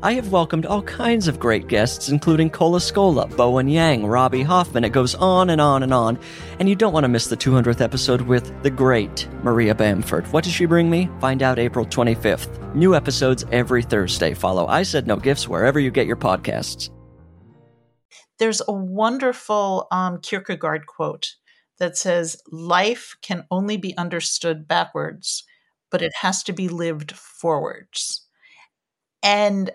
I have welcomed all kinds of great guests, including Cola Scola, Bowen Yang, Robbie Hoffman. It goes on and on and on. And you don't want to miss the 200th episode with the great Maria Bamford. What does she bring me? Find out April 25th. New episodes every Thursday. Follow I Said No Gifts wherever you get your podcasts. There's a wonderful Kierkegaard quote that says, "Life can only be understood backwards, but it has to be lived forwards." And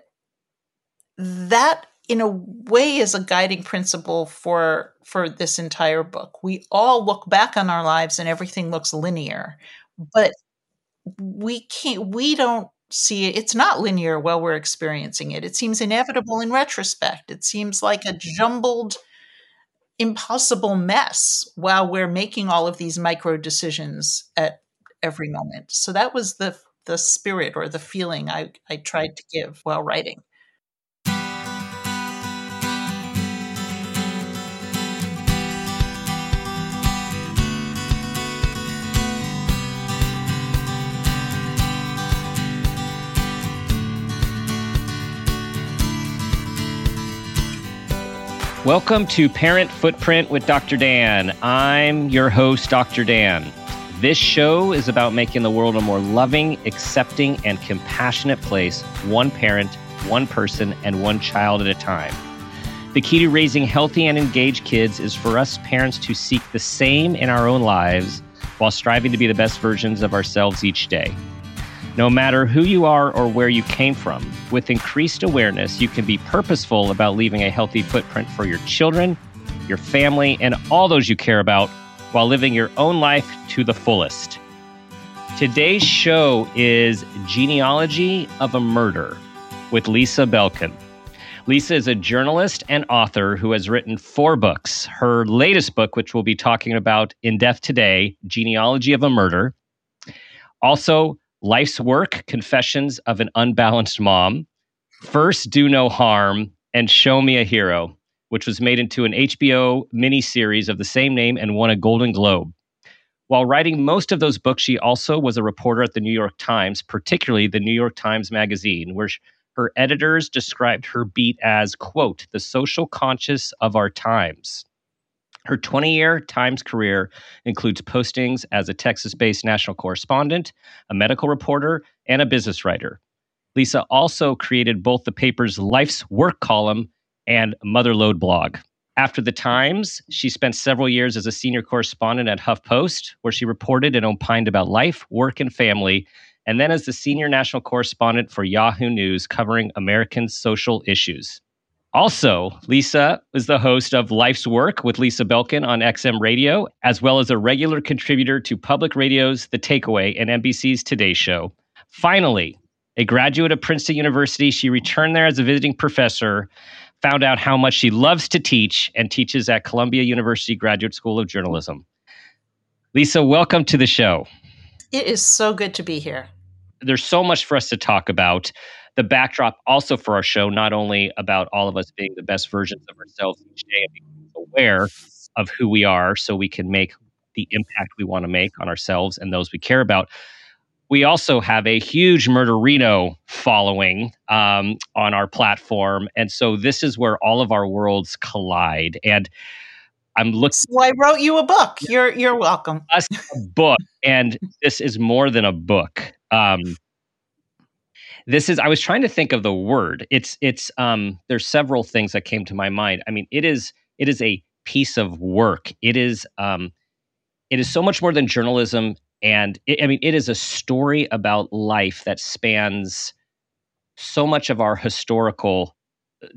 that, in a way, is a guiding principle for this entire book. We all look back on our lives and everything looks linear, but we don't see it. It's not linear while we're experiencing it. It seems inevitable in retrospect. It seems like a jumbled, impossible mess while we're making all of these micro decisions at every moment. So that was the spirit or the feeling I tried to give while writing. Welcome to Parent Footprint with Dr. Dan. I'm your host, Dr. Dan. This show is about making the world a more loving, accepting, and compassionate place, one parent, one person, and one child at a time. The key to raising healthy and engaged kids is for us parents to seek the same in our own lives while striving to be the best versions of ourselves each day. No matter who you are or where you came from, with increased awareness, you can be purposeful about leaving a healthy footprint for your children, your family, and all those you care about while living your own life to the fullest. Today's show is Genealogy of a Murder with Lisa Belkin. Lisa is a journalist and author who has written 4 books. Her latest book, which we'll be talking about in depth today, Genealogy of a Murder. Also, Life's Work, Confessions of an Unbalanced Mom, First Do No Harm, and Show Me a Hero, which was made into an HBO miniseries of the same name and won a Golden Globe. While writing most of those books, she also was a reporter at the New York Times, particularly the New York Times Magazine, where her editors described her beat as, quote, the social conscience of our times. Her 20-year Times career includes postings as a Texas-based national correspondent, a medical reporter, and a business writer. Lisa also created both the paper's Life's Work column and Mother Lode blog. After the Times, she spent several years as a senior correspondent at HuffPost, where she reported and opined about life, work, and family, and then as the senior national correspondent for Yahoo News covering American social issues. Also, Lisa is the host of Life's Work with Lisa Belkin on XM Radio, as well as a regular contributor to public radio's The Takeaway and NBC's Today Show. Finally, a graduate of Princeton University, she returned there as a visiting professor, found out how much she loves to teach, and teaches at Columbia University Graduate School of Journalism. Lisa, welcome to the show. It is so good to be here. There's so much for us to talk about. The backdrop also for our show, not only about all of us being the best versions of ourselves each day and being aware of who we are so we can make the impact we want to make on ourselves and those we care about. We also have a huge Murderino following on our platform. And so this is where all of our worlds collide. And I'm looking. So I wrote you a book. You're welcome. Us a book. And this is more than a book. I was trying to think of the word. It's there's several things that came to my mind. I mean, it is a piece of work. It is so much more than journalism, and it is a story about life that spans so much of our historical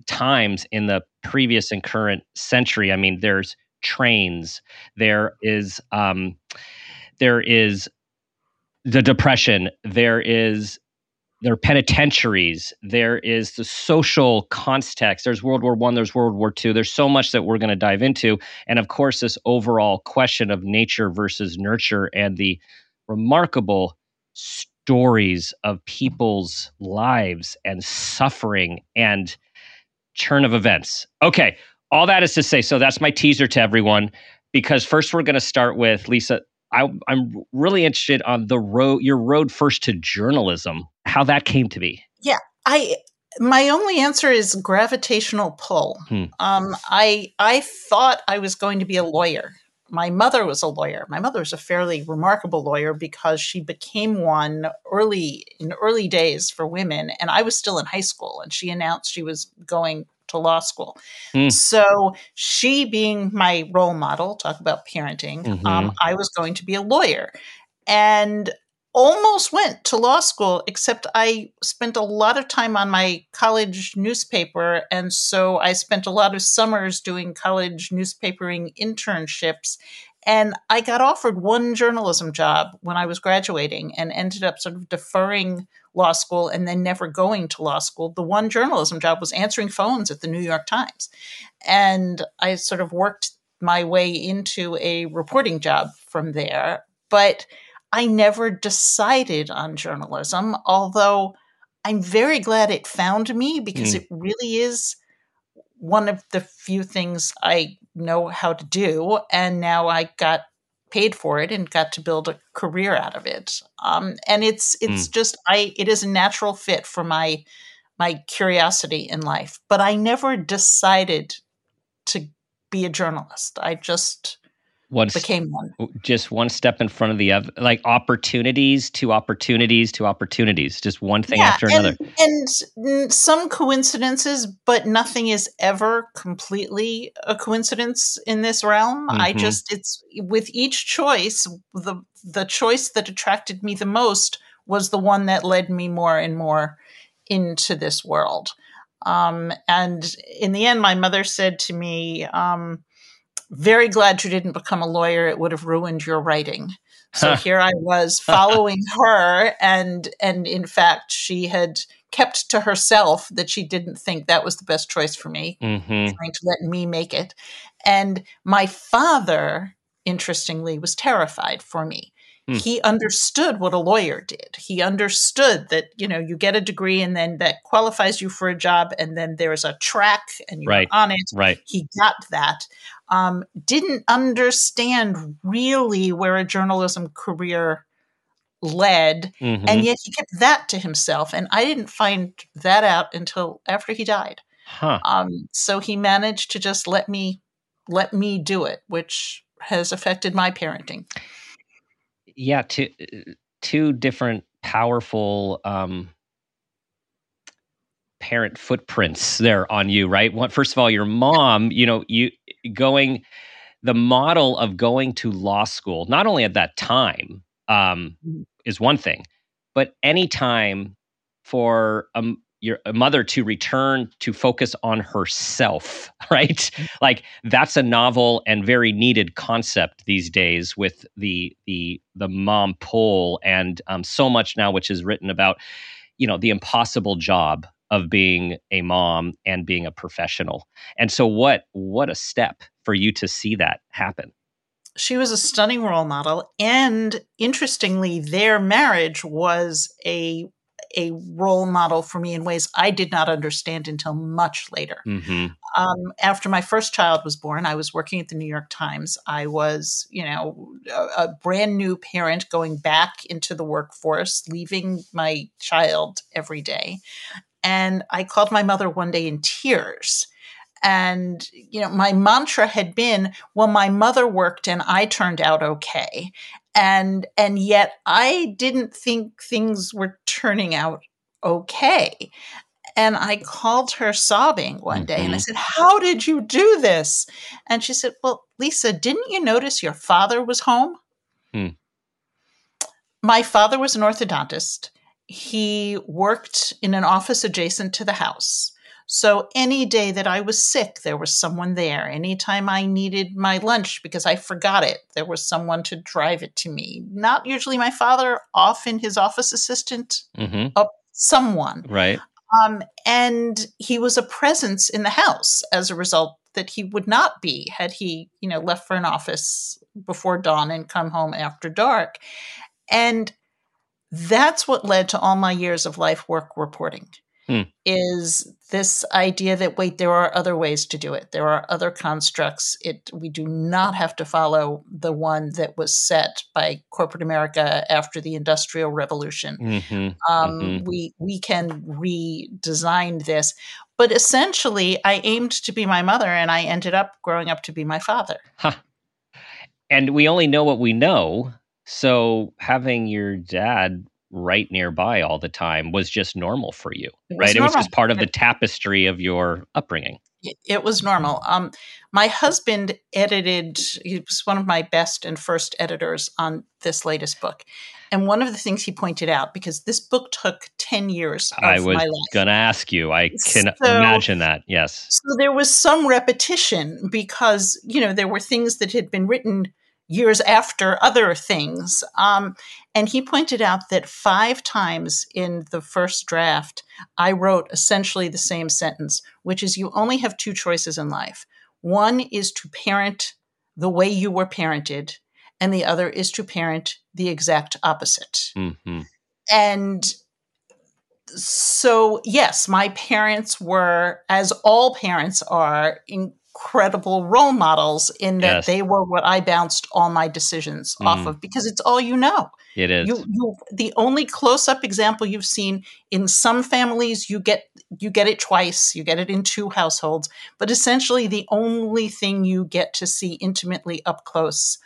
times in the previous and current century. I mean, there's trains, there is the Depression, there are penitentiaries, there is the social context, there's World War I, there's World War II, there's so much that we're going to dive into. And of course, this overall question of nature versus nurture and the remarkable stories of people's lives and suffering and churn of events. Okay, all that is to say, so that's my teaser to everyone, because first we're going to start with, Lisa, I'm really interested on the road, your road first to journalism, how that came to be. Yeah, my only answer is gravitational pull. I thought I was going to be a lawyer. My mother was a lawyer. My mother was a fairly remarkable lawyer because she became one early days for women. And I was still in high school and she announced she was going to law school. So she being my role model, talk about parenting, I was going to be a lawyer and almost went to law school, except I spent a lot of time on my college newspaper. And so I spent a lot of summers doing college newspapering internships. And I got offered one journalism job when I was graduating and ended up sort of deferring law school and then never going to law school. The one journalism job was answering phones at the New York Times. And I sort of worked my way into a reporting job from there. But I never decided on journalism, although I'm very glad it found me because it really is one of the few things I know how to do. And now I got paid for it and got to build a career out of it. And it's just, it is a natural fit for my curiosity in life, but I never decided to be a journalist. I just became one. Just one step in front of the other, like opportunities, just one thing after another. And some coincidences, but nothing is ever completely a coincidence in this realm. It's with each choice, the choice that attracted me the most was the one that led me more and more into this world. And in the end, my mother said to me, very glad you didn't become a lawyer. It would have ruined your writing. So here I was following her. And in fact, she had kept to herself that she didn't think that was the best choice for me, trying to let me make it. And my father, interestingly, was terrified for me. He understood what a lawyer did. He understood that, you get a degree and then that qualifies you for a job and then there's a track and you're on it. He got that. Didn't understand really where a journalism career led. And yet he kept that to himself. And I didn't find that out until after he died. So he managed to just let me do it, which has affected my parenting. Yeah, two different powerful parent footprints there on you, right? One, first of all, your mom, the model of going to law school, not only at that time is one thing, but any time for a mother to return to focus on herself, right? Like that's a novel and very needed concept these days with the mom pull and so much now, which is written about, the impossible job of being a mom and being a professional. And so what a step for you to see that happen. She was a stunning role model. And interestingly, their marriage was a role model for me in ways I did not understand until much later. After my first child was born, I was working at the New York Times. I was, a brand new parent going back into the workforce, leaving my child every day. And I called my mother one day in tears. And, my mantra had been, well, my mother worked and I turned out okay. And yet I didn't think things were turning out okay. And I called her sobbing one day and I said, how did you do this? And she said, well, Lisa, didn't you notice your father was home? My father was an orthodontist. He worked in an office adjacent to the house. So any day that I was sick, there was someone there. Anytime I needed my lunch because I forgot it, there was someone to drive it to me. Not usually my father, often his office assistant, someone. Right. And he was a presence in the house as a result that he would not be had he, left for an office before dawn and come home after dark. And that's what led to all my years of life work reporting, is this idea that, wait, there are other ways to do it. There are other constructs. We do not have to follow the one that was set by corporate America after the Industrial Revolution. We can redesign this. But essentially, I aimed to be my mother, and I ended up growing up to be my father. Huh. And we only know what we know. So having your dad right nearby all the time was just normal for you, right? It was just part of the tapestry of your upbringing. It was normal. My husband edited, he was one of my best and first editors on this latest book. And one of the things he pointed out, because this book took 10 years of my life. I was going to ask you. I can imagine that. Yes. So there was some repetition because, you know, there were things that had been written years after other things. And he pointed out that 5 times in the first draft, I wrote essentially the same sentence, which is you only have 2 choices in life. One is to parent the way you were parented, and the other is to parent the exact opposite. Mm-hmm. And so, yes, my parents were, as all parents are, incredible role models in that they were what I bounced all my decisions off of, because it's all you know. It is. The only close-up example you've seen in some families, you get it twice, you get it in 2 households, but essentially the only thing you get to see intimately up close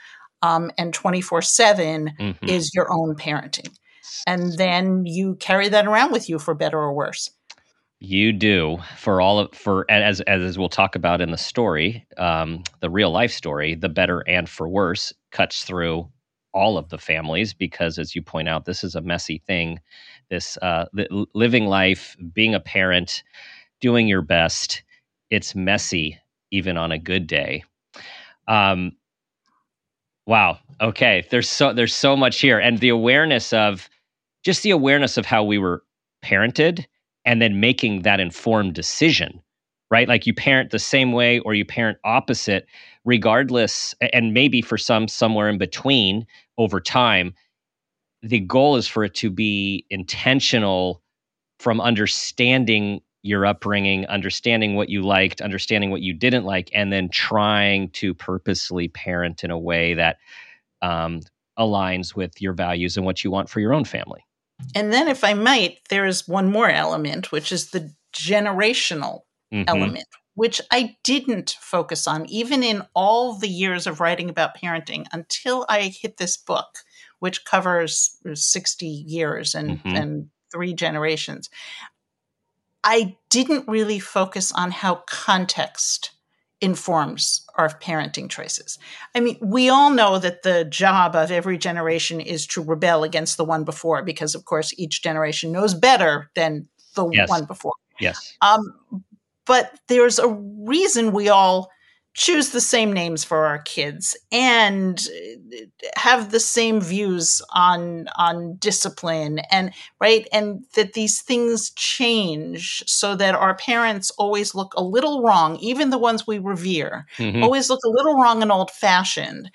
and 24/7 is your own parenting. And then you carry that around with you for better or worse. You do, as we'll talk about in the story, the real life story, the better and for worse cuts through all of the families because, as you point out, this is a messy thing. This living life, being a parent, doing your best, it's messy even on a good day. Wow. Okay. There's so much here, and the awareness of how we were parented. And then making that informed decision, right? Like you parent the same way or you parent opposite, regardless, and maybe for some, somewhere in between over time. The goal is for it to be intentional from understanding your upbringing, understanding what you liked, understanding what you didn't like, and then trying to purposely parent in a way that aligns with your values and what you want for your own family. And then, if I might, there is one more element, which is the generational element, which I didn't focus on, even in all the years of writing about parenting, until I hit this book, which covers 60 years and 3 generations. I didn't really focus on how context informs our parenting choices. I mean, we all know that the job of every generation is to rebel against the one before, because of course each generation knows better than the one before. Yes. But there's a reason we all choose the same names for our kids and have the same views on discipline and right. And that these things change so that our parents always look a little wrong, even the ones we revere, always look a little wrong and old fashioned.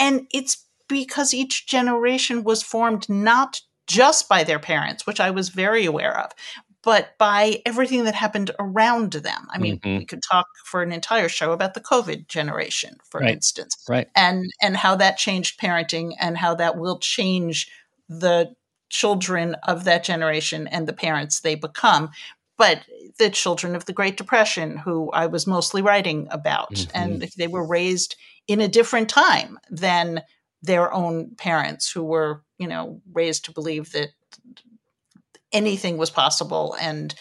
And it's because each generation was formed not just by their parents, which I was very aware of, but by everything that happened around them. I mean, we could talk for an entire show about the COVID generation, for instance, and how that changed parenting and how that will change the children of that generation and the parents they become. But the children of the Great Depression, who I was mostly writing about, and they were raised in a different time than their own parents, who were, you know, raised to believe that anything was possible, and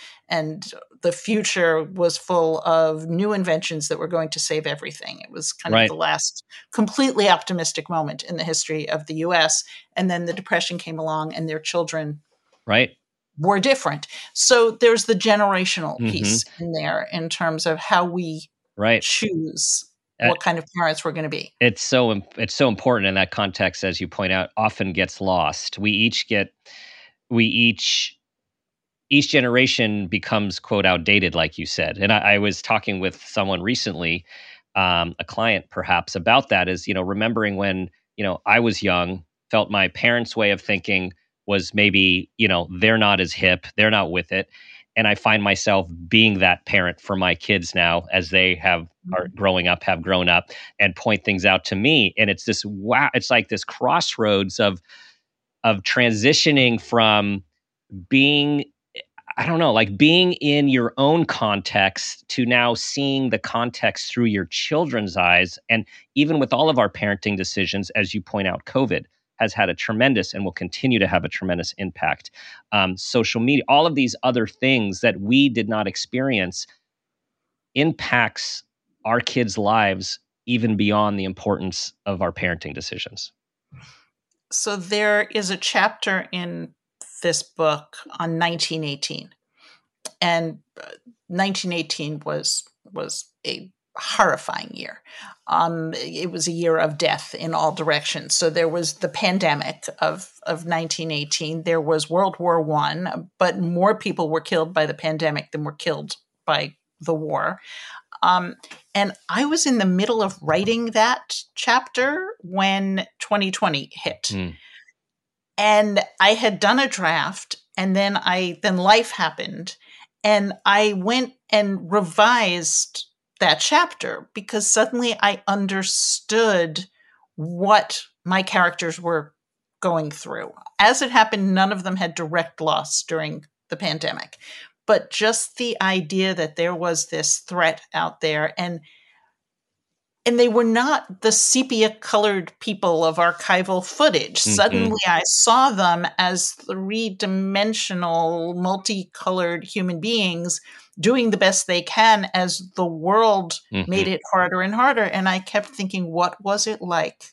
the future was full of new inventions that were going to save everything. It was kind of the last completely optimistic moment in the history of the U.S. And then the Depression came along, and their children were different. So there's the generational piece in there in terms of how we choose what kind of parents we're going to be. It's so important, in that context, as you point out, often gets lost. Each generation becomes, quote, outdated, like you said. And I was talking with someone recently, a client perhaps, about that, is, you know, remembering when, you know, I was young, felt my parents' way of thinking was maybe, you know, they're not as hip, they're not with it. And I find myself being that parent for my kids now as they have grown up and point things out to me. And it's this, wow, it's like this crossroads of transitioning from being, I don't know, like being in your own context to now seeing the context through your children's eyes. And even with all of our parenting decisions, as you point out, COVID has had a tremendous and will continue to have a tremendous impact. Social media, all of these other things that we did not experience impacts our kids' lives even beyond the importance of our parenting decisions. So there is a chapter in this book on 1918. And 1918 was a horrifying year. It was a year of death in all directions. So there was the pandemic of 1918. There was World War I, but more people were killed by the pandemic than were killed by the war. And I was in the middle of writing that chapter when 2020 hit. Mm. And I had done a draft, and then life happened, and I went and revised that chapter because suddenly I understood what my characters were going through. As it happened, none of them had direct loss during the pandemic, but just the idea that there was this threat out there, and they were not the sepia-colored people of archival footage. Mm-hmm. Suddenly I saw them as three-dimensional, multicolored human beings doing the best they can as the world mm-hmm. made it harder and harder. And I kept thinking, what was it like?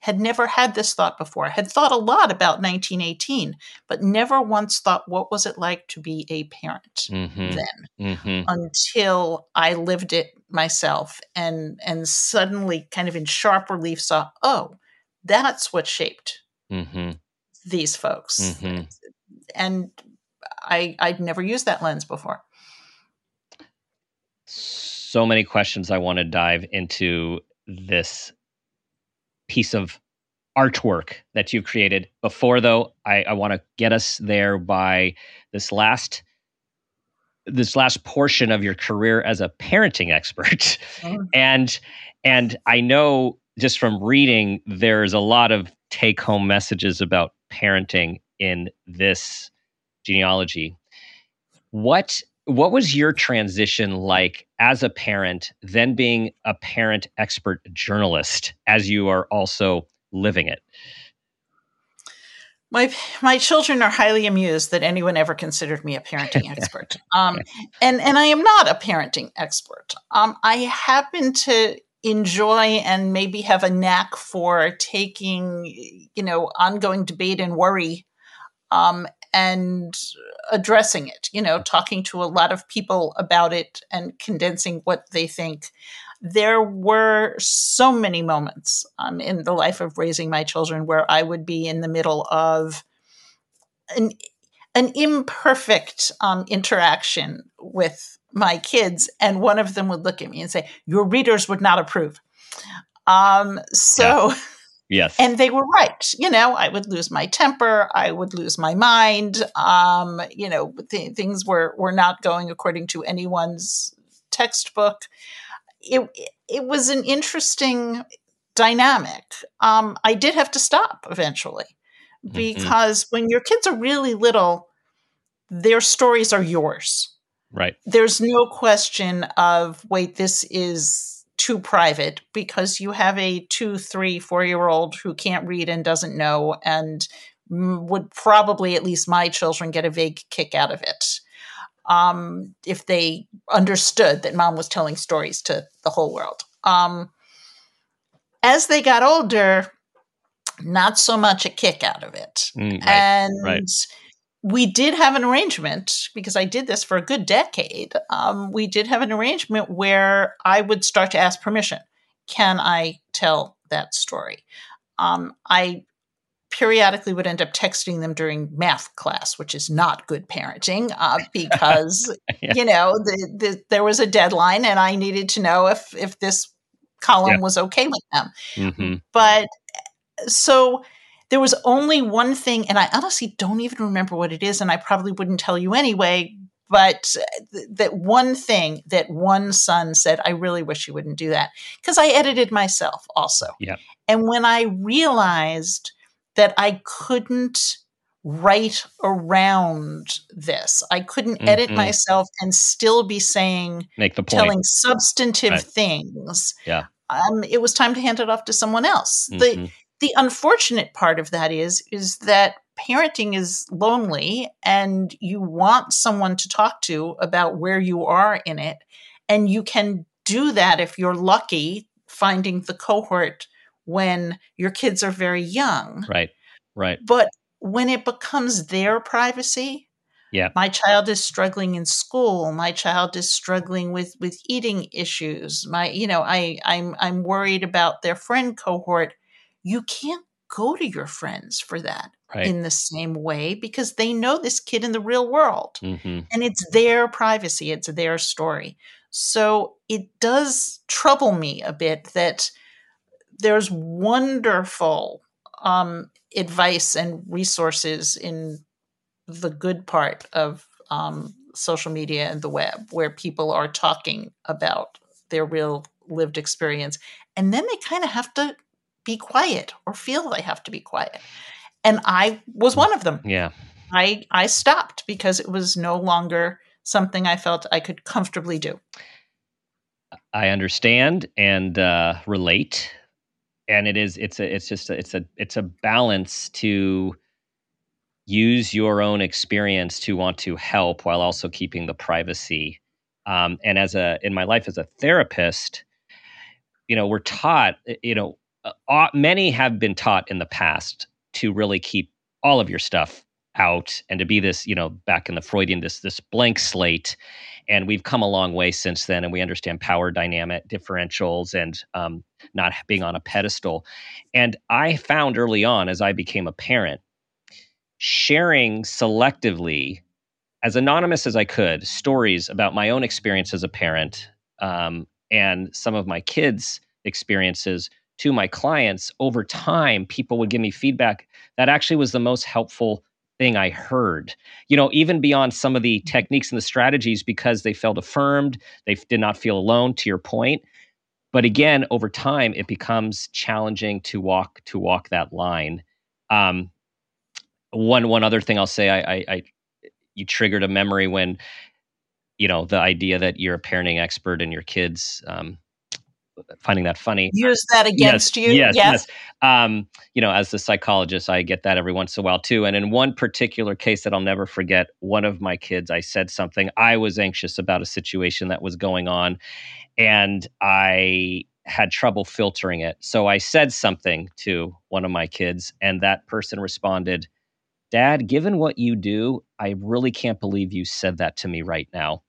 Had never had this thought before. Had thought a lot about 1918, but never once thought, what was it like to be a parent mm-hmm. then? Mm-hmm. Until I lived it myself and suddenly kind of in sharp relief saw, oh, that's what shaped mm-hmm. these folks. Mm-hmm. And I'd never used that lens before. So many questions I want to dive into this piece of artwork that you've created. Before, though, I want to get us there by this last portion of your career as a parenting expert. Oh. And I know just from reading, there's a lot of take-home messages about parenting in this genealogy. What was your transition like as a parent, then being a parent expert journalist, as you are also living it? My children are highly amused that anyone ever considered me a parenting expert. And I am not a parenting expert. I happen to enjoy and maybe have a knack for taking, you know, ongoing debate and worry and addressing it, you know, talking to a lot of people about it and condensing what they think. There were so many moments in the life of raising my children where I would be in the middle of an imperfect interaction with my kids, and one of them would look at me and say, "Your readers would not approve." So... Yeah. Yes. And they were right. You know, I would lose my temper. I would lose my mind. You know, things were not going according to anyone's textbook. It was an interesting dynamic. I did have to stop eventually because mm-hmm. when your kids are really little, their stories are yours. Right. There's no question of, wait, this is too private, because you have a 2, 3, 4-year-old who can't read and doesn't know and would probably, at least my children, get a vague kick out of it if they understood that mom was telling stories to the whole world. As they got older, not so much a kick out of it. We did have an arrangement, because I did this for a good decade. We did have an arrangement where I would start to ask permission. Can I tell that story? I periodically would end up texting them during math class, which is not good parenting because, yeah. you know, there was a deadline and I needed to know if this column yeah. was okay with them. Mm-hmm. But so There was only one thing, and I honestly don't even remember what it is, and I probably wouldn't tell you anyway, but that one thing that one son said, I really wish you wouldn't do that, because I edited myself also. Yeah. And when I realized that I couldn't write around this, I couldn't edit myself and still be saying, make the point, telling substantive things. Yeah. It was time to hand it off to someone else. The unfortunate part of that is that parenting is lonely and you want someone to talk to about where you are in it. And you can do that if you're lucky, finding the cohort when your kids are very young. Right, right. But when it becomes their privacy, my child is struggling in school, my child is struggling with eating issues, my, you know, I'm worried about their friend cohort. You can't go to your friends for that in the same way, because they know this kid in the real world and it's their privacy. It's their story. So it does trouble me a bit that there's wonderful advice and resources in the good part of social media and the web, where people are talking about their real lived experience. And then they kind of have to be quiet, or feel they have to be quiet. And I was one of them. Yeah. I stopped because it was no longer something I felt I could comfortably do. I understand and relate. And it is, it's a balance to use your own experience to want to help while also keeping the privacy. And in my life as a therapist, you know, we're taught, you know, many have been taught in the past to really keep all of your stuff out and to be this, you know, back in the Freudian, this blank slate. And we've come a long way since then, and we understand power dynamic differentials and not being on a pedestal. And I found early on, as I became a parent, sharing selectively, as anonymous as I could, stories about my own experience as a parent and some of my kids' experiences to my clients. Over time, people would give me feedback that actually was the most helpful thing I heard, you know, even beyond some of the techniques and the strategies, because they felt affirmed, they did not feel alone, to your point. But again, over time, it becomes challenging to walk that line. One other thing I'll say, you triggered a memory when, you know, the idea that you're a parenting expert and your kids, finding that funny. Use that against you. Yes. You know, as a psychologist, I get that every once in a while too. And in one particular case that I'll never forget, one of my kids, I said something. I was anxious about a situation that was going on and I had trouble filtering it. So I said something to one of my kids and that person responded, "Dad, given what you do, I really can't believe you said that to me right now."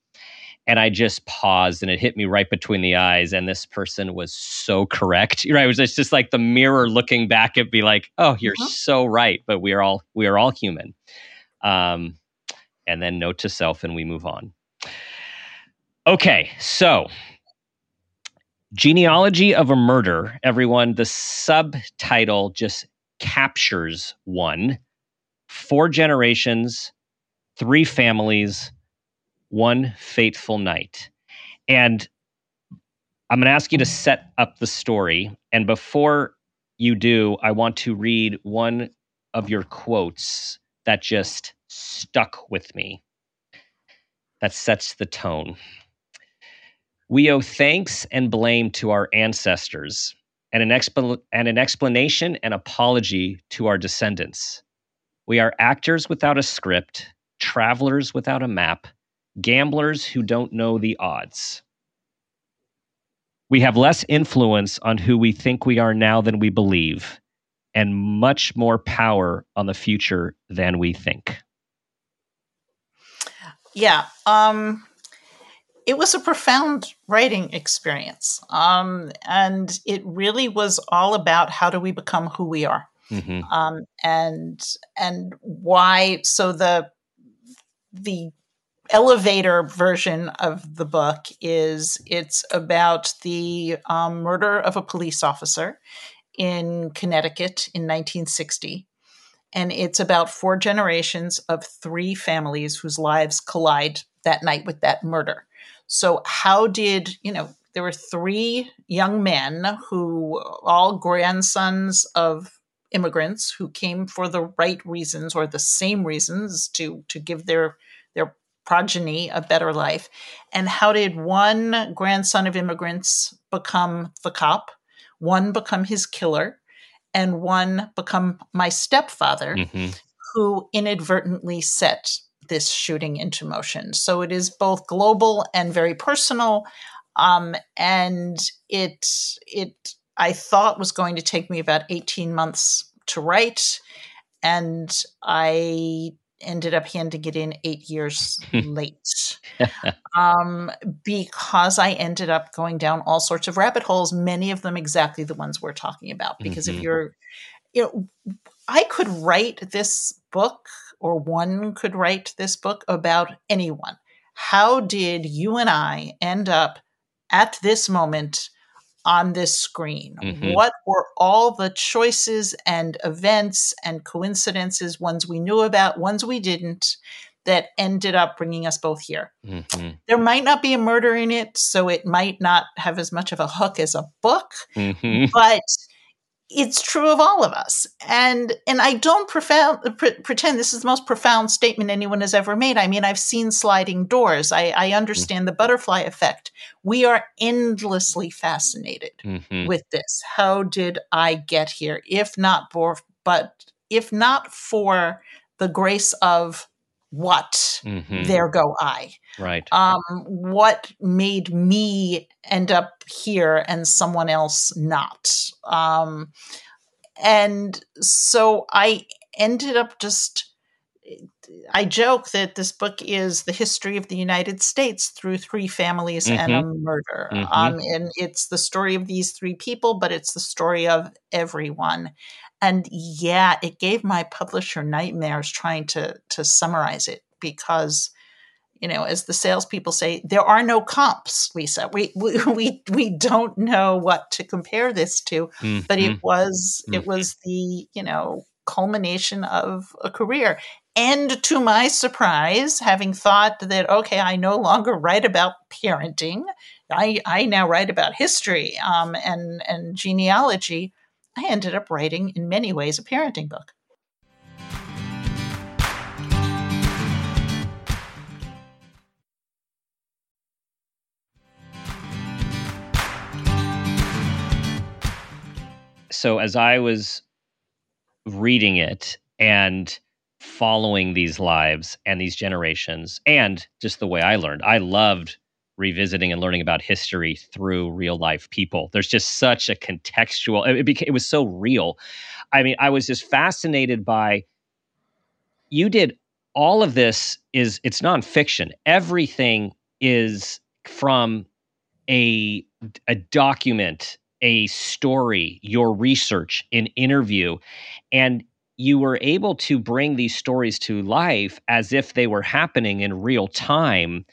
And I just paused and it hit me right between the eyes. And this person was so correct. You know, it's just like the mirror looking back at me like, oh, you're so right. But we are all human. And then note to self and we move on. Okay, so Genealogy of a Murder, everyone, the subtitle just captures one. 4 generations, 3 families, 1 fateful night. And I'm going to ask you to set up the story. And before you do, I want to read one of your quotes that just stuck with me, that sets the tone. "We owe thanks and blame to our ancestors and an explanation and apology to our descendants. We are actors without a script, travelers without a map, gamblers who don't know the odds. We have less influence on who we think we are now than we believe, and much more power on the future than we think." Yeah. It was a profound writing experience. And it really was all about how do we become who we are? And why? So the elevator version of the book is it's about the murder of a police officer in Connecticut in 1960. And it's about four generations of three families whose lives collide that night with that murder. So how did, you know, there were three young men who all grandsons of immigrants who came for the right reasons or the same reasons to give their progeny a better life. And how did one grandson of immigrants become the cop, one become his killer, and one become my stepfather, mm-hmm. who inadvertently set this shooting into motion. So it is both global and very personal. And it I thought was going to take me about 18 months to write. And I ended up handing it in 8 years late because I ended up going down all sorts of rabbit holes, many of them exactly the ones we're talking about. Because mm-hmm. if you're, you know, I could write this book, or one could write this book about anyone. How did you and I end up at this moment on this screen? Mm-hmm. What were all the choices and events and coincidences, ones we knew about, ones we didn't, that ended up bringing us both here? Mm-hmm. There might not be a murder in it, so it might not have as much of a hook as a book, mm-hmm. but it's true of all of us. And I don't pretend this is the most profound statement anyone has ever made. I mean, I've seen Sliding Doors. I understand mm-hmm. the butterfly effect. We are endlessly fascinated mm-hmm. with this. How did I get here? If not for the grace of what, mm-hmm. there go I. Right. What made me end up here and someone else not? And so I ended up I joke that this book is the history of the United States through three families mm-hmm. and a murder. Mm-hmm. And it's the story of these three people, but it's the story of everyone. And yeah, it gave my publisher nightmares trying to summarize it because, you know, as the salespeople say, there are no comps, Lisa. We don't know what to compare this to, mm-hmm. but it was the, you know, culmination of a career. And to my surprise, having thought that, okay, I no longer write about parenting, I now write about history and genealogy, I ended up writing, in many ways, a parenting book. So as I was reading it and following these lives and these generations and just the way I learned, I loved revisiting and learning about history through real life people. There's just such a contextual, it was so real. I mean, I was just fascinated by, you did all of this it's nonfiction. Everything is from a document, a story, your research, an interview, and you were able to bring these stories to life as if they were happening in real time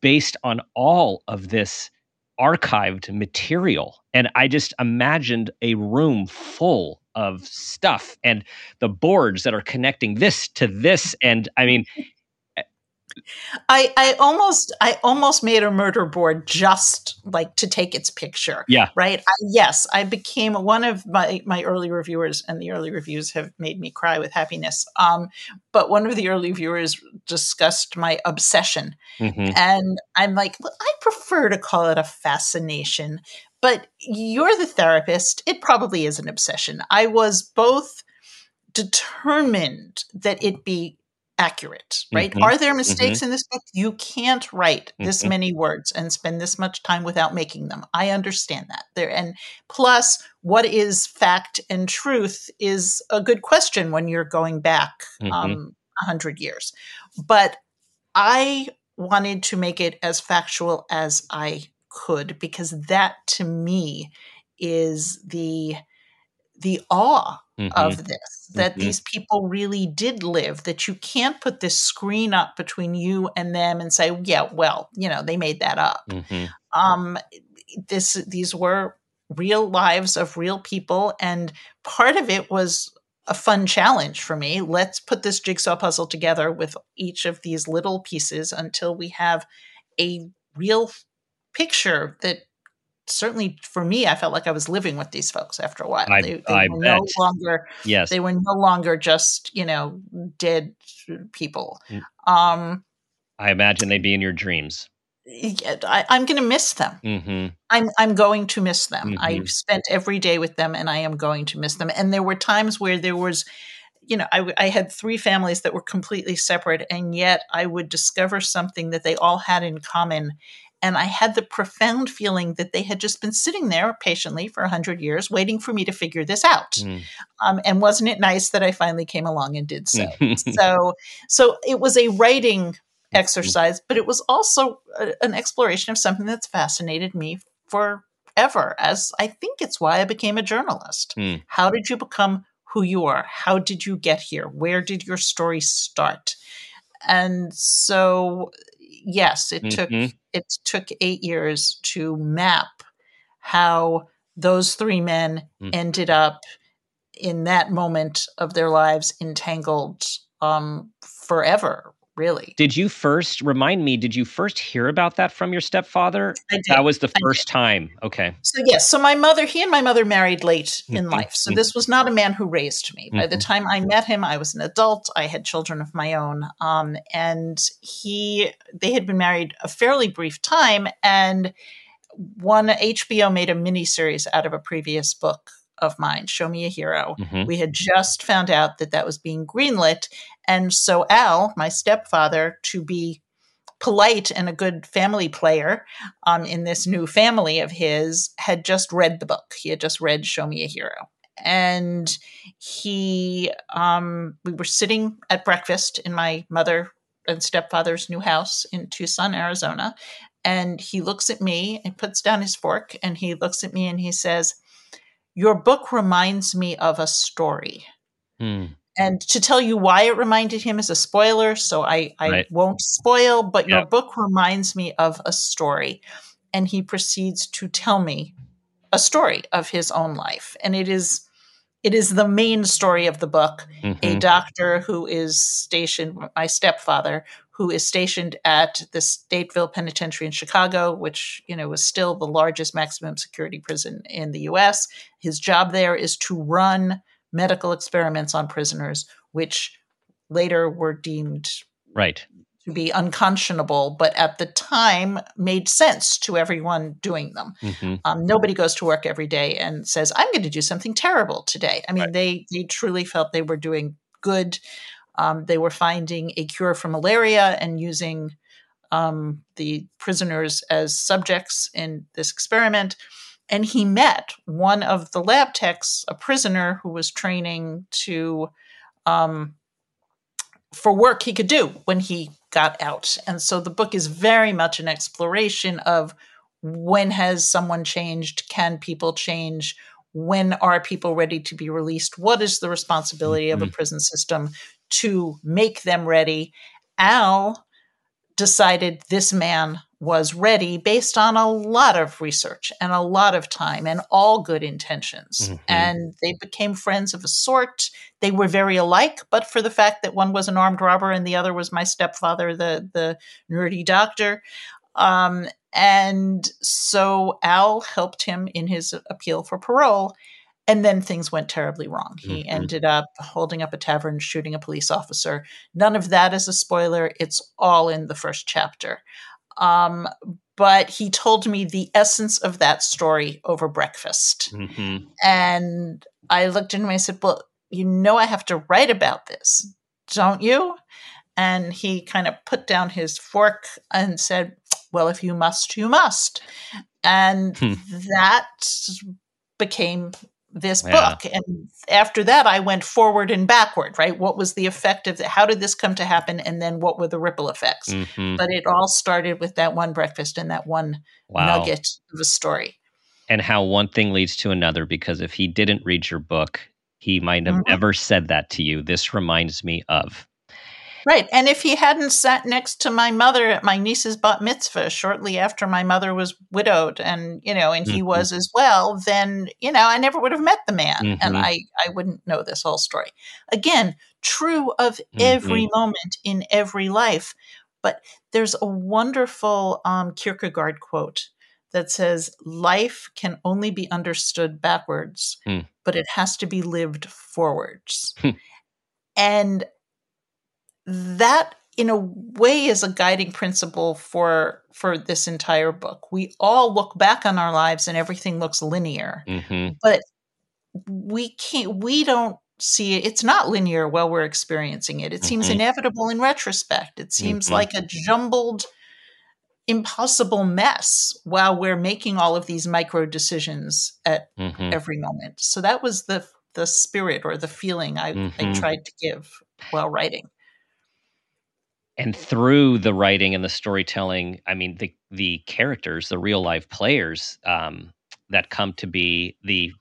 based on all of this archived material. And I just imagined a room full of stuff and the boards that are connecting this to this. And I mean, I almost made a murder board just like to take its picture. Yeah. Right. I became one of my early reviewers, and the early reviews have made me cry with happiness. But one of the early reviewers discussed my obsession, mm-hmm. and I'm like, well, I prefer to call it a fascination, but you're the therapist. It probably is an obsession. I was both determined that it be accurate, right? Mm-hmm. Are there mistakes mm-hmm. in this book? You can't write this mm-hmm. many words and spend this much time without making them. I understand that. And plus, what is fact and truth is a good question when you're going back 100 years. But I wanted to make it as factual as I could, because that to me is the awe mm-hmm. of this, that mm-hmm. these people really did live, that you can't put this screen up between you and them and say, yeah, well, you know, they made that up. Mm-hmm. These were real lives of real people. And part of it was a fun challenge for me. Let's put this jigsaw puzzle together with each of these little pieces until we have a real picture that certainly for me, I felt like I was living with these folks after a while. They were no longer just, dead people. I imagine they'd be in your dreams. I'm going to miss them. Mm-hmm. I'm going to miss them. Mm-hmm. I spent every day with them, and I am going to miss them. And there were times where there was, I had three families that were completely separate, and yet I would discover something that they all had in common. And I had the profound feeling that they had just been sitting there patiently for 100 years waiting for me to figure this out. And wasn't it nice that I finally came along and did so? So it was a writing exercise, but it was also an exploration of something that's fascinated me forever, as I think it's why I became a journalist. How did you become who you are? How did you get here? Where did your story start? And so... yes, it took 8 years to map how those three men ended up in that moment of their lives entangled forever, really. Did you first hear about that from your stepfather? I did. That was the first time. Okay. So yes, so he and my mother married late in life. So this was not a man who raised me. By the time I met him, I was an adult. I had children of my own. And they had been married a fairly brief time, and HBO made a miniseries out of a previous book of mine, Show Me a Hero. We had just found out that was being greenlit. And so Al, my stepfather, to be polite and a good family player in this new family of his, had just read the book. He had just read Show Me a Hero. And we were sitting at breakfast in my mother and stepfather's new house in Tucson, Arizona. And he looks at me and puts down his fork, and he looks at me and he says, "Your book reminds me of a story." And to tell you why it reminded him is a spoiler, so I won't spoil, but your book reminds me of a story. And he proceeds to tell me a story of his own life. And it is the main story of the book, a doctor who is stationed, my stepfather, who is stationed at the Stateville Penitentiary in Chicago, which, was still the largest maximum security prison in the U.S. His job there is to run medical experiments on prisoners, which later were deemed to be unconscionable, but at the time made sense to everyone doing them. Nobody goes to work every day and says, "I'm going to do something terrible today." I mean, they truly felt they were doing good. They were finding a cure for malaria and using the prisoners as subjects in this experiment. And he met one of the lab techs, a prisoner who was training to for work he could do when he got out. And so the book is very much an exploration of when has someone changed? Can people change? When are people ready to be released? What is the responsibility of a prison system to make them ready? Al decided this man was ready based on a lot of research and a lot of time and all good intentions. And they became friends of a sort. They were very alike, but for the fact that one was an armed robber and the other was my stepfather, the nerdy doctor. And so Al helped him in his appeal for parole. And then things went terribly wrong. He ended up holding up a tavern, shooting a police officer. None of that is a spoiler. It's all in the first chapter. But he told me the essence of that story over breakfast. And I looked at him and I said, "Well, I have to write about this, don't you?" And he kind of put down his fork and said, "Well, if you must, you must." And that became this book. And after that, I went forward and backward, right? What was the effect of how did this come to happen? And then what were the ripple effects? But it all started with that one breakfast and that one nugget of a story. And how one thing leads to another, because if he didn't read your book, he might have never said that to you. "This reminds me of." Right. And if he hadn't sat next to my mother at my niece's bat mitzvah shortly after my mother was widowed and he was as well, then, I never would have met the man and I wouldn't know this whole story. Again, true of every moment in every life. But there's a wonderful Kierkegaard quote that says, life can only be understood backwards, but it has to be lived forwards. And that, in a way, is a guiding principle for this entire book. We all look back on our lives and everything looks linear, but we don't see it. It's not linear while we're experiencing it. It seems inevitable in retrospect. It seems like a jumbled, impossible mess while we're making all of these micro decisions at every moment. So that was the spirit or the feeling I tried to give while writing. And through the writing and the storytelling, I mean, the characters, the real life players that come to be the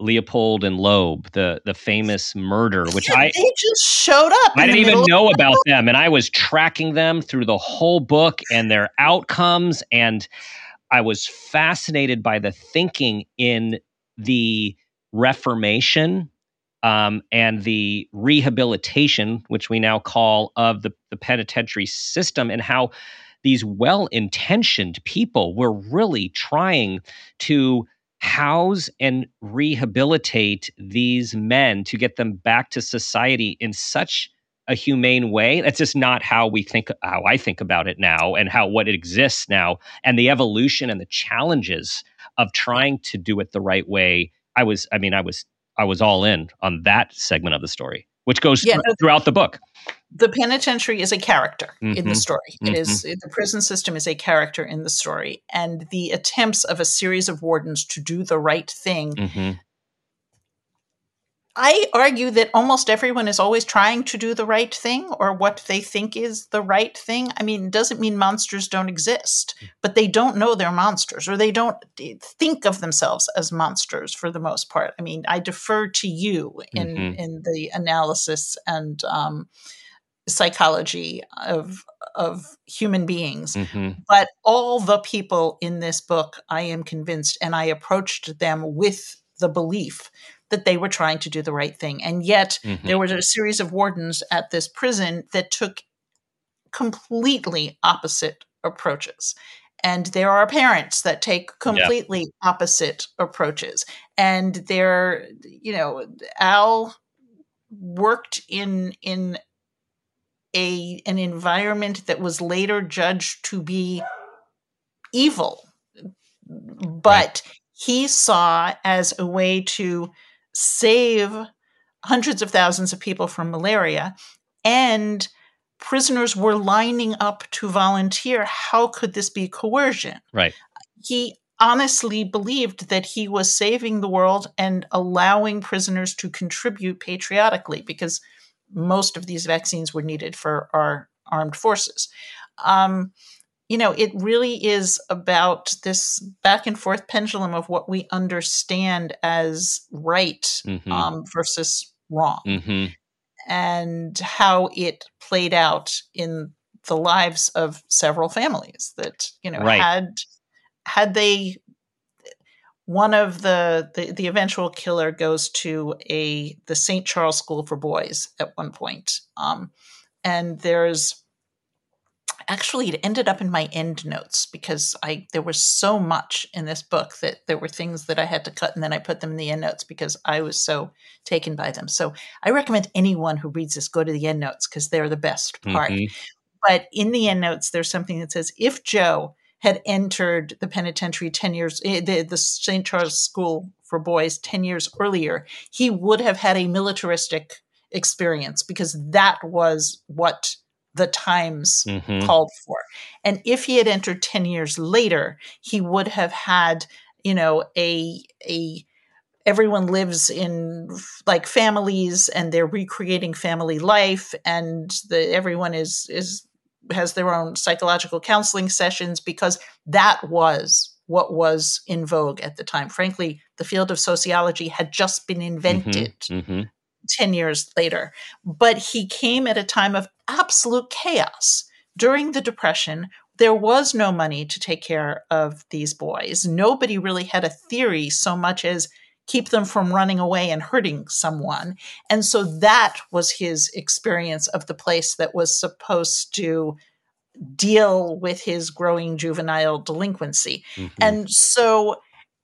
Leopold and Loeb, the famous murder, which they just showed up. I didn't even know about them, and I was tracking them through the whole book and their outcomes, and I was fascinated by the thinking in the Reformation. And the rehabilitation, which we now call, of the penitentiary system, and how these well-intentioned people were really trying to house and rehabilitate these men to get them back to society in such a humane way. That's just not how I think about it now, and what it exists now, and the evolution and the challenges of trying to do it the right way. I was all in on that segment of the story, which goes throughout the book. The penitentiary is a character in the story. It is the prison system is a character in the story, and the attempts of a series of wardens to do the right thing. I argue that almost everyone is always trying to do the right thing or what they think is the right thing. I mean, it doesn't mean monsters don't exist, but they don't know they're monsters, or they don't think of themselves as monsters for the most part. I mean, I defer to you in the analysis and psychology of human beings, but all the people in this book, I am convinced, and I approached them with the belief that they were trying to do the right thing. And yet there was a series of wardens at this prison that took completely opposite approaches. And there are parents that take completely opposite approaches. And they're, Al worked in an environment that was later judged to be evil, but he saw as a way to save hundreds of thousands of people from malaria, and prisoners were lining up to volunteer. How could this be coercion? Right. He honestly believed that he was saving the world and allowing prisoners to contribute patriotically, because most of these vaccines were needed for our armed forces. It really is about this back and forth pendulum of what we understand as right versus wrong, and how it played out in the lives of several families that, had they, one of the eventual killer goes to the St. Charles School for Boys at one point. And there's, actually, it ended up in my end notes because there was so much in this book that there were things that I had to cut, and then I put them in the end notes because I was so taken by them. So I recommend anyone who reads this, go to the end notes because they're the best part. But in the end notes, there's something that says, if Joe had entered the penitentiary 10 years, the St. Charles School for Boys 10 years earlier, he would have had a militaristic experience because that was what the times called for. And if he had entered 10 years later, he would have had, everyone lives in like families and they're recreating family life, and everyone has their own psychological counseling sessions, because that was what was in vogue at the time. Frankly, the field of sociology had just been invented 10 years later. But he came at a time of absolute chaos. During the Depression, there was no money to take care of these boys. Nobody really had a theory so much as keep them from running away and hurting someone. And so that was his experience of the place that was supposed to deal with his growing juvenile delinquency. Mm-hmm. And so,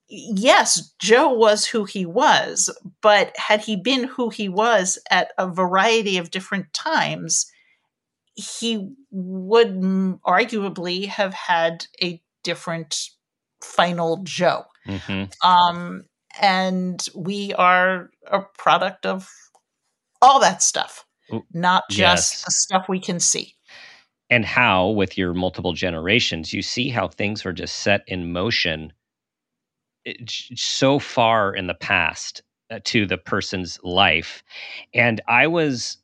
yes, Joe was who he was, but had he been who he was at a variety of different times, he would arguably have had a different final Joe. Mm-hmm. And we are a product of all that stuff, not just the stuff we can see. And how, with your multiple generations, you see how things were just set in motion so far in the past to the person's life. And I was...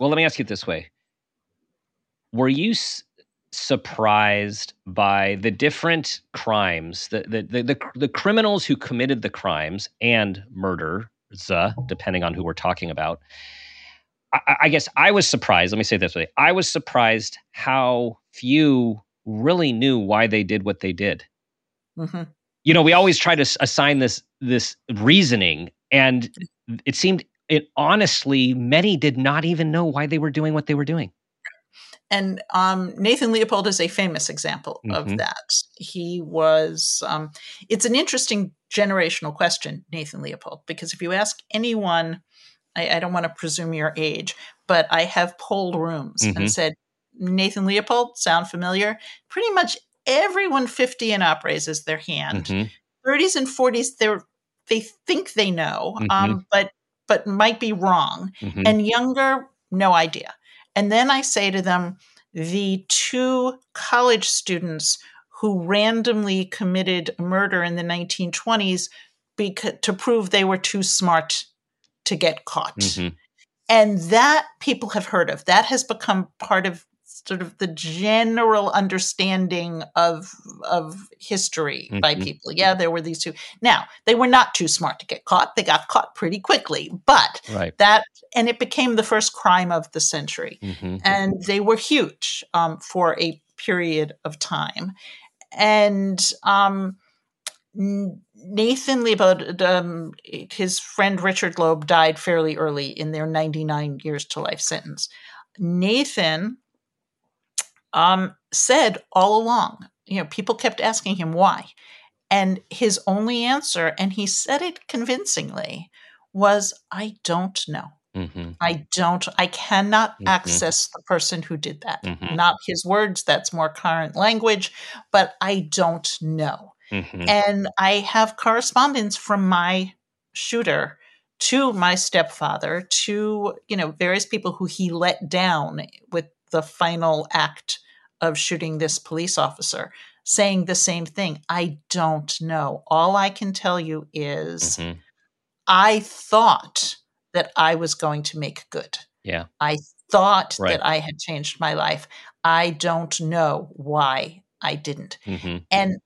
Well, let me ask you this way. Were you surprised by the different crimes, the criminals who committed the crimes and murder, depending on who we're talking about? I guess I was surprised. Let me say it this way. I was surprised how few really knew why they did what they did. Mm-hmm. You know, we always try to assign this reasoning, and it seemed... It honestly, many did not even know why they were doing what they were doing. And Nathan Leopold is a famous example of that. He was, it's an interesting generational question, Nathan Leopold, because if you ask anyone, I don't want to presume your age, but I have polled rooms and said, Nathan Leopold, sound familiar? Pretty much everyone 50 and up raises their hand. 30s and 40s, they think they know, but might be wrong, and younger, no idea. And then I say to them, the two college students who randomly committed murder in the 1920s to prove they were too smart to get caught. And that people have heard of. That has become part of sort of the general understanding of history by people. Yeah, there were these two. Now, they were not too smart to get caught. They got caught pretty quickly, but and it became the first crime of the century. And they were huge for a period of time. And Nathan Leopold, his friend Richard Loeb died fairly early in their 99 years to life sentence. Nathan said all along, people kept asking him why. And his only answer, and he said it convincingly, was, I don't know. I cannot access the person who did that. Not his words. That's more current language, but I don't know. And I have correspondence from my shooter to my stepfather, to, various people who he let down with the final act of shooting this police officer, saying the same thing. I don't know. All I can tell you is I thought that I was going to make good. Yeah. I thought that I had changed my life. I don't know why I didn't. And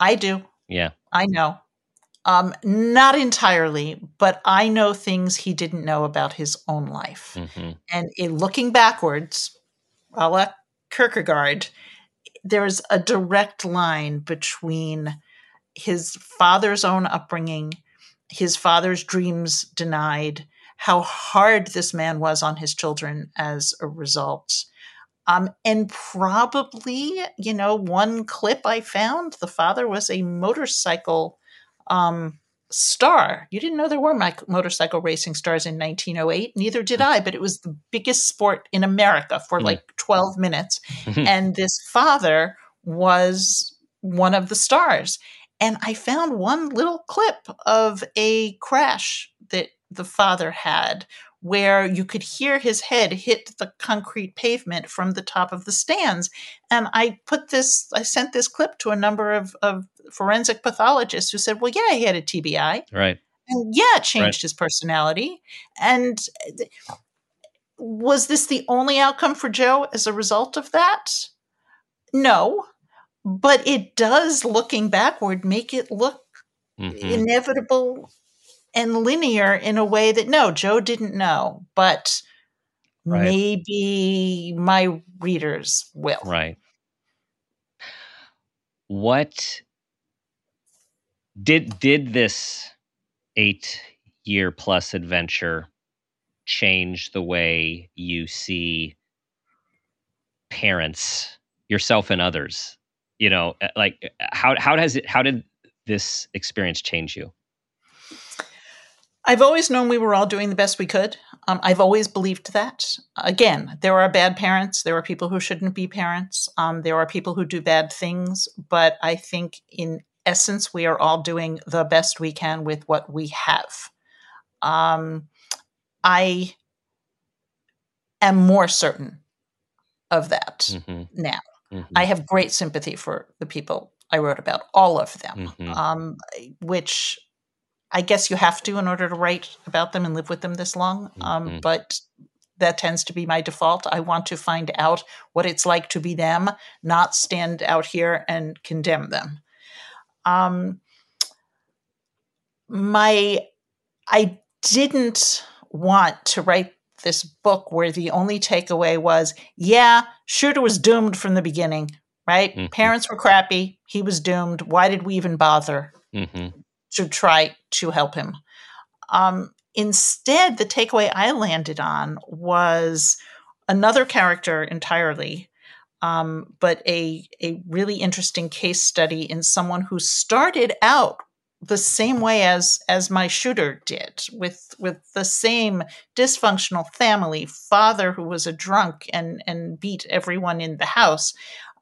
I do. Yeah. I know. Not entirely, but I know things he didn't know about his own life. And in looking backwards, a la Kierkegaard, there's a direct line between his father's own upbringing, his father's dreams denied, how hard this man was on his children as a result. And probably, one clip I found, the father was a motorcycle star. You didn't know there were motorcycle racing stars in 1908. Neither did I, but it was the biggest sport in America for like 12 minutes. And this father was one of the stars. And I found one little clip of a crash that the father had where you could hear his head hit the concrete pavement from the top of the stands. And I sent this clip to a number of forensic pathologists who said, well, yeah, he had a TBI. Right. And yeah, it changed his personality. And was this the only outcome for Joe as a result of that? No, but it does, looking backward, make it look inevitable and linear in a way that, no, Joe didn't know, but right. Maybe my readers will. Right. What did this 8-year plus adventure change the way you see parents, yourself and others? You know, like how did this experience change you? I've always known we were all doing the best we could. I've always believed that. Again, there are bad parents. There are people who shouldn't be parents. There are people who do bad things. But I think in essence, we are all doing the best we can with what we have. I am more certain of that mm-hmm. now. Mm-hmm. I have great sympathy for the people I wrote about, all of them, mm-hmm. Which I guess you have to in order to write about them and live with them this long. Mm-hmm. But that tends to be my default. I want to find out what it's like to be them, not stand out here and condemn them. I didn't want to write this book where the only takeaway was, yeah, Shooter was doomed from the beginning, right? Mm-hmm. Parents were crappy. He was doomed. Why did we even bother mm-hmm. to try to help him? Instead, the takeaway I landed on was another character entirely, but a really interesting case study in someone who started out the same way as my Shooter did, with the same dysfunctional family, father who was a drunk and beat everyone in the house.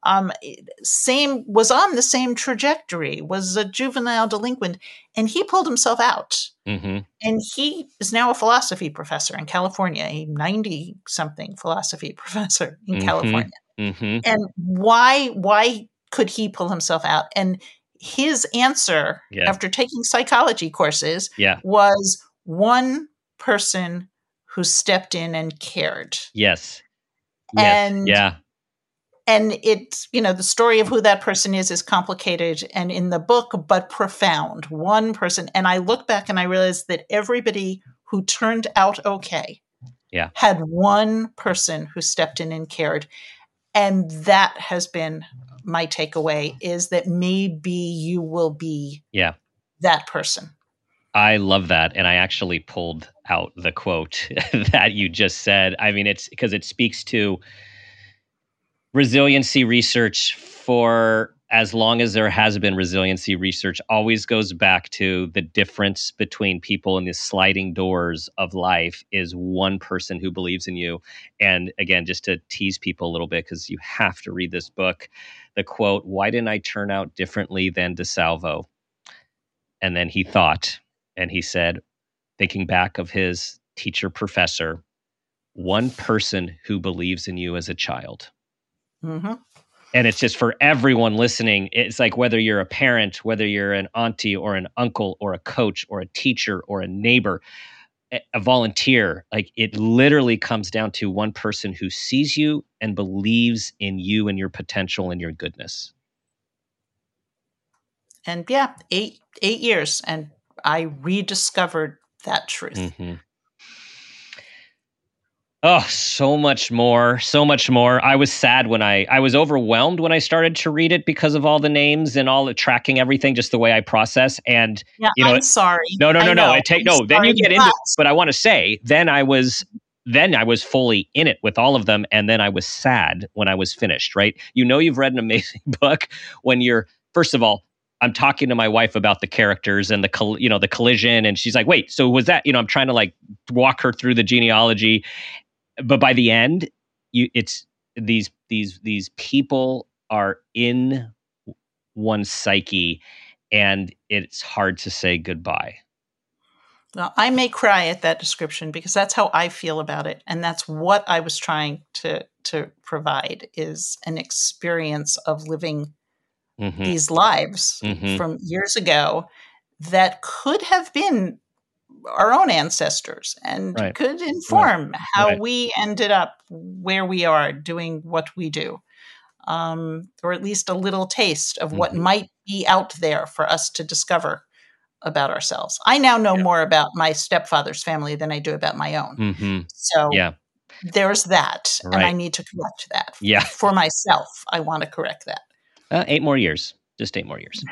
Was on the same trajectory, was a juvenile delinquent, and he pulled himself out. Mm-hmm. And he is now a philosophy professor in California, a 90-something philosophy professor in mm-hmm. California. Mm-hmm. And why could he pull himself out? And his answer after taking psychology courses was one person who stepped in and cared. Yes. And and it's, you know, the story of who that person is complicated and in the book, but profound. One person. And I look back and I realized that everybody who turned out okay had one person who stepped in and cared. And that has been my takeaway, is that maybe you will be that person. I love that. And I actually pulled out the quote that you just said. I mean, it's because it speaks to resiliency research for as long as there has been resiliency research, always goes back to the difference between people in the sliding doors of life is one person who believes in you. And again, just to tease people a little bit, because you have to read this book, the quote, "Why didn't I turn out differently than DeSalvo?" And then he thought, and he said, thinking back of his teacher professor, "One person who believes in you as a child." Mm-hmm. And it's just for everyone listening, it's like whether you're a parent, whether you're an auntie or an uncle or a coach or a teacher or a neighbor, a volunteer, like it literally comes down to one person who sees you and believes in you and your potential and your goodness. And 8 years. And I rediscovered that truth. Mm-hmm. Oh, so much more. I was sad when I was overwhelmed when I started to read it because of all the names and all the tracking, everything, just the way I process. And you know, I'm sorry. No. Then you get into it. But I want to say, then I was fully in it with all of them. And then I was sad when I was finished, right? You know, you've read an amazing book when you're, first of all, I'm talking to my wife about the characters and the collision. And she's like, wait, so was that, you know, I'm trying to like walk her through the genealogy. But by the end, it's these people are in one's psyche, and it's hard to say goodbye. Well, I may cry at that description because that's how I feel about it, and that's what I was trying to provide, is an experience of living mm-hmm. these lives mm-hmm. from years ago that could have been our own ancestors and right. could inform right. how right. we ended up where we are doing what we do, or at least a little taste of mm-hmm. what might be out there for us to discover about ourselves. I now know more about my stepfather's family than I do about my own. Mm-hmm. So there's that. Right. And I need to correct that. Yeah. For myself, I want to correct that. 8 more years. Just 8 more years.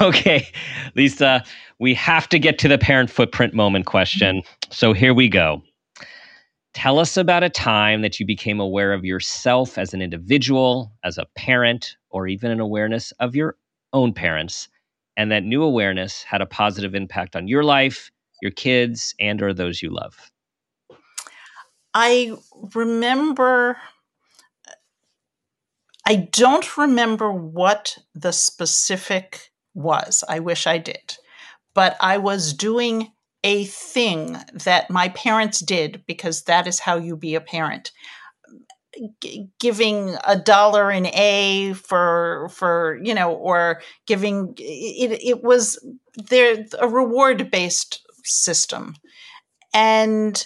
Okay, Lisa, we have to get to the parent footprint moment question. So here we go. Tell us about a time that you became aware of yourself as an individual, as a parent, or even an awareness of your own parents, and that new awareness had a positive impact on your life, your kids, and or those you love. I remember... I don't remember what the specific was. I wish I did. But I was doing a thing that my parents did, because that is how you be a parent. Giving $1 in A for you know, or giving, it was there a reward-based system. And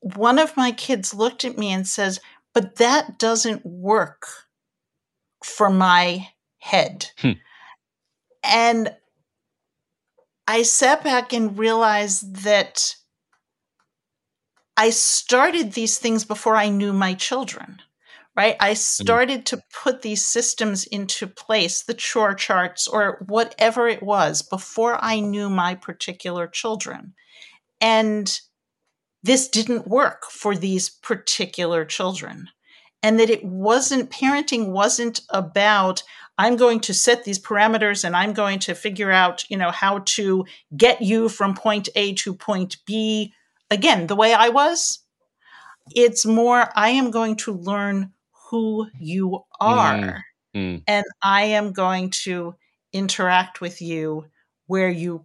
one of my kids looked at me and says, "But that doesn't work for my head." And I sat back and realized that I started these things before I knew my children, right? I started to put these systems into place, the chore charts or whatever it was, before I knew my particular children. And this didn't work for these particular children. And that it wasn't, parenting wasn't about, I'm going to set these parameters and I'm going to figure out, you know, how to get you from point A to point B. Again, the way I was, it's more, I am going to learn who you are and I am going to interact with you where you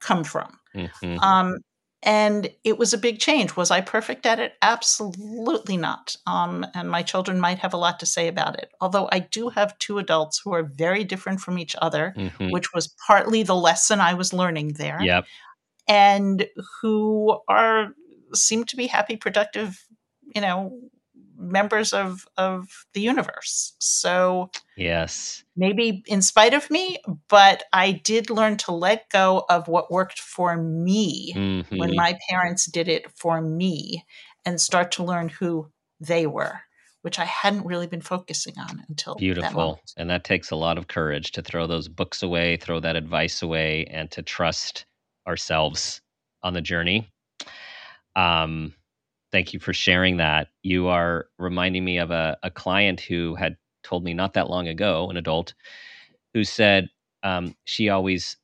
come from. Mm-hmm. And it was a big change. Was I perfect at it? Absolutely not. And my children might have a lot to say about it. Although I do have 2 adults who are very different from each other, which was partly the lesson I was learning there. Yep. And who seem to be happy, productive, you know, members of the universe. So yes, maybe in spite of me, but I did learn to let go of what worked for me when my parents did it for me, and start to learn who they were, which I hadn't really been focusing on until that moment. And that takes a lot of courage to throw those books away, throw that advice away, and to trust ourselves on the journey. Thank you for sharing that. You are reminding me of a client who had told me not that long ago, an adult, who said she always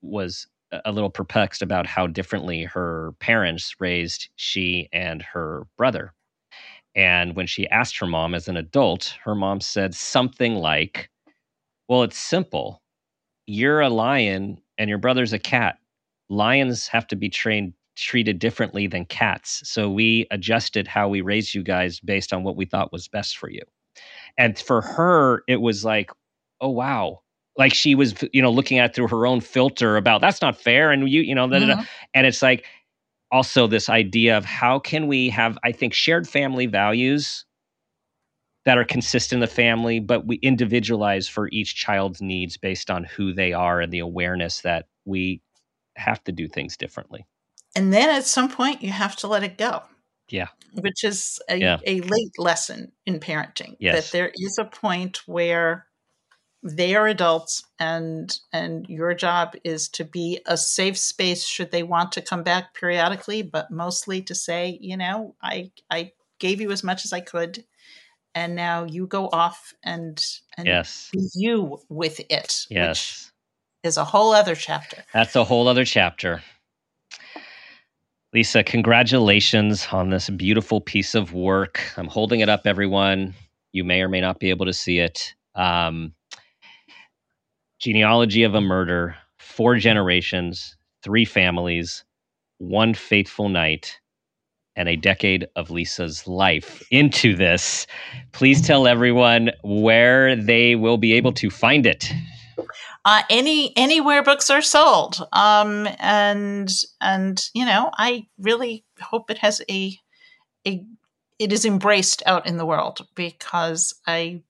was a little perplexed about how differently her parents raised she and her brother. And when she asked her mom as an adult, her mom said something like, "Well, it's simple. You're a lion and your brother's a cat. Lions have to be treated differently than cats. So we adjusted how we raised you guys based on what we thought was best for you." And for her, it was like, oh, wow. Like she was, you know, looking at it through her own filter about that's not fair. And you know, and it's like also this idea of how can we have, I think, shared family values that are consistent in the family, but we individualize for each child's needs based on who they are and the awareness that we have to do things differently. And then at some point, you have to let it go. Yeah. Which is a late lesson in parenting. Yes. That there is a point where they are adults, and your job is to be a safe space should they want to come back periodically, but mostly to say, you know, I gave you as much as I could, and now you go off and be you with it. Yes. Which is a whole other chapter. That's a whole other chapter. Lisa, congratulations on this beautiful piece of work. I'm holding it up, everyone. You may or may not be able to see it. Genealogy of a Murder, 4 generations, 3 families, 1 faithful night, and a decade of Lisa's life into this. Please tell everyone where they will be able to find it. Anywhere books are sold. And you know, I really hope it has it is embraced out in the world, because I,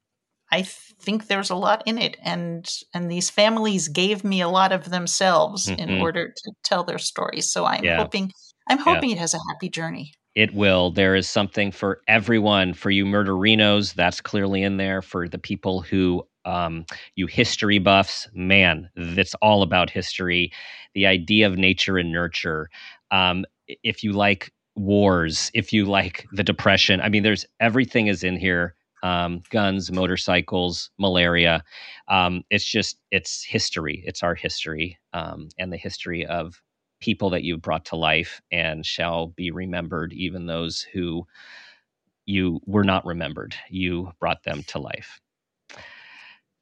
I think there's a lot in it. And these families gave me a lot of themselves in order to tell their stories. So I'm hoping it has a happy journey. It will. There is something for everyone. For you murderinos, that's clearly in there. For the people who, you history buffs, man, that's all about history. The idea of nature and nurture. If you like wars, if you like the Depression, I mean, there's everything is in here. Guns, motorcycles, malaria. It's history. It's our history, and the history of people that you've brought to life and shall be remembered, even those who you were not remembered. You brought them to life.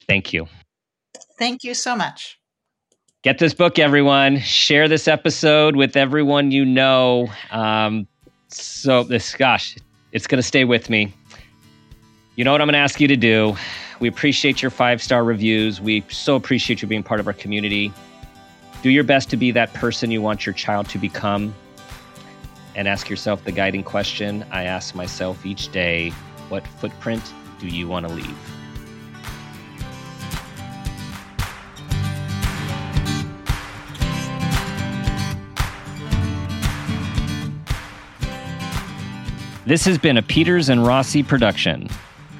Thank you. Thank you so much. Get this book, everyone. Share this episode with everyone you know. It's going to stay with me. You know what I'm going to ask you to do. We appreciate your 5-star reviews. We so appreciate you being part of our community. Do your best to be that person you want your child to become, and ask yourself the guiding question I ask myself each day: what footprint do you want to leave? This has been a Peters and Rossi production.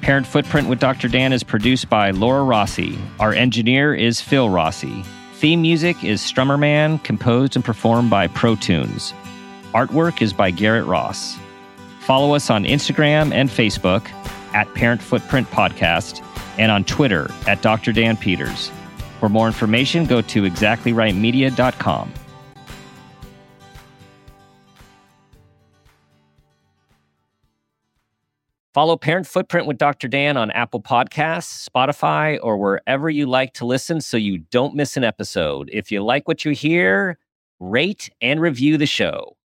Parent Footprint with Dr. Dan is produced by Laura Rossi. Our engineer is Phil Rossi. Theme music is Strummer Man, composed and performed by ProTunes. Artwork is by Garrett Ross. Follow us on Instagram and Facebook at Parent Footprint Podcast, and on Twitter at Dr. Dan Peters. For more information, go to exactlyrightmedia.com. Follow Parent Footprint with Dr. Dan on Apple Podcasts, Spotify, or wherever you like to listen so you don't miss an episode. If you like what you hear, rate and review the show.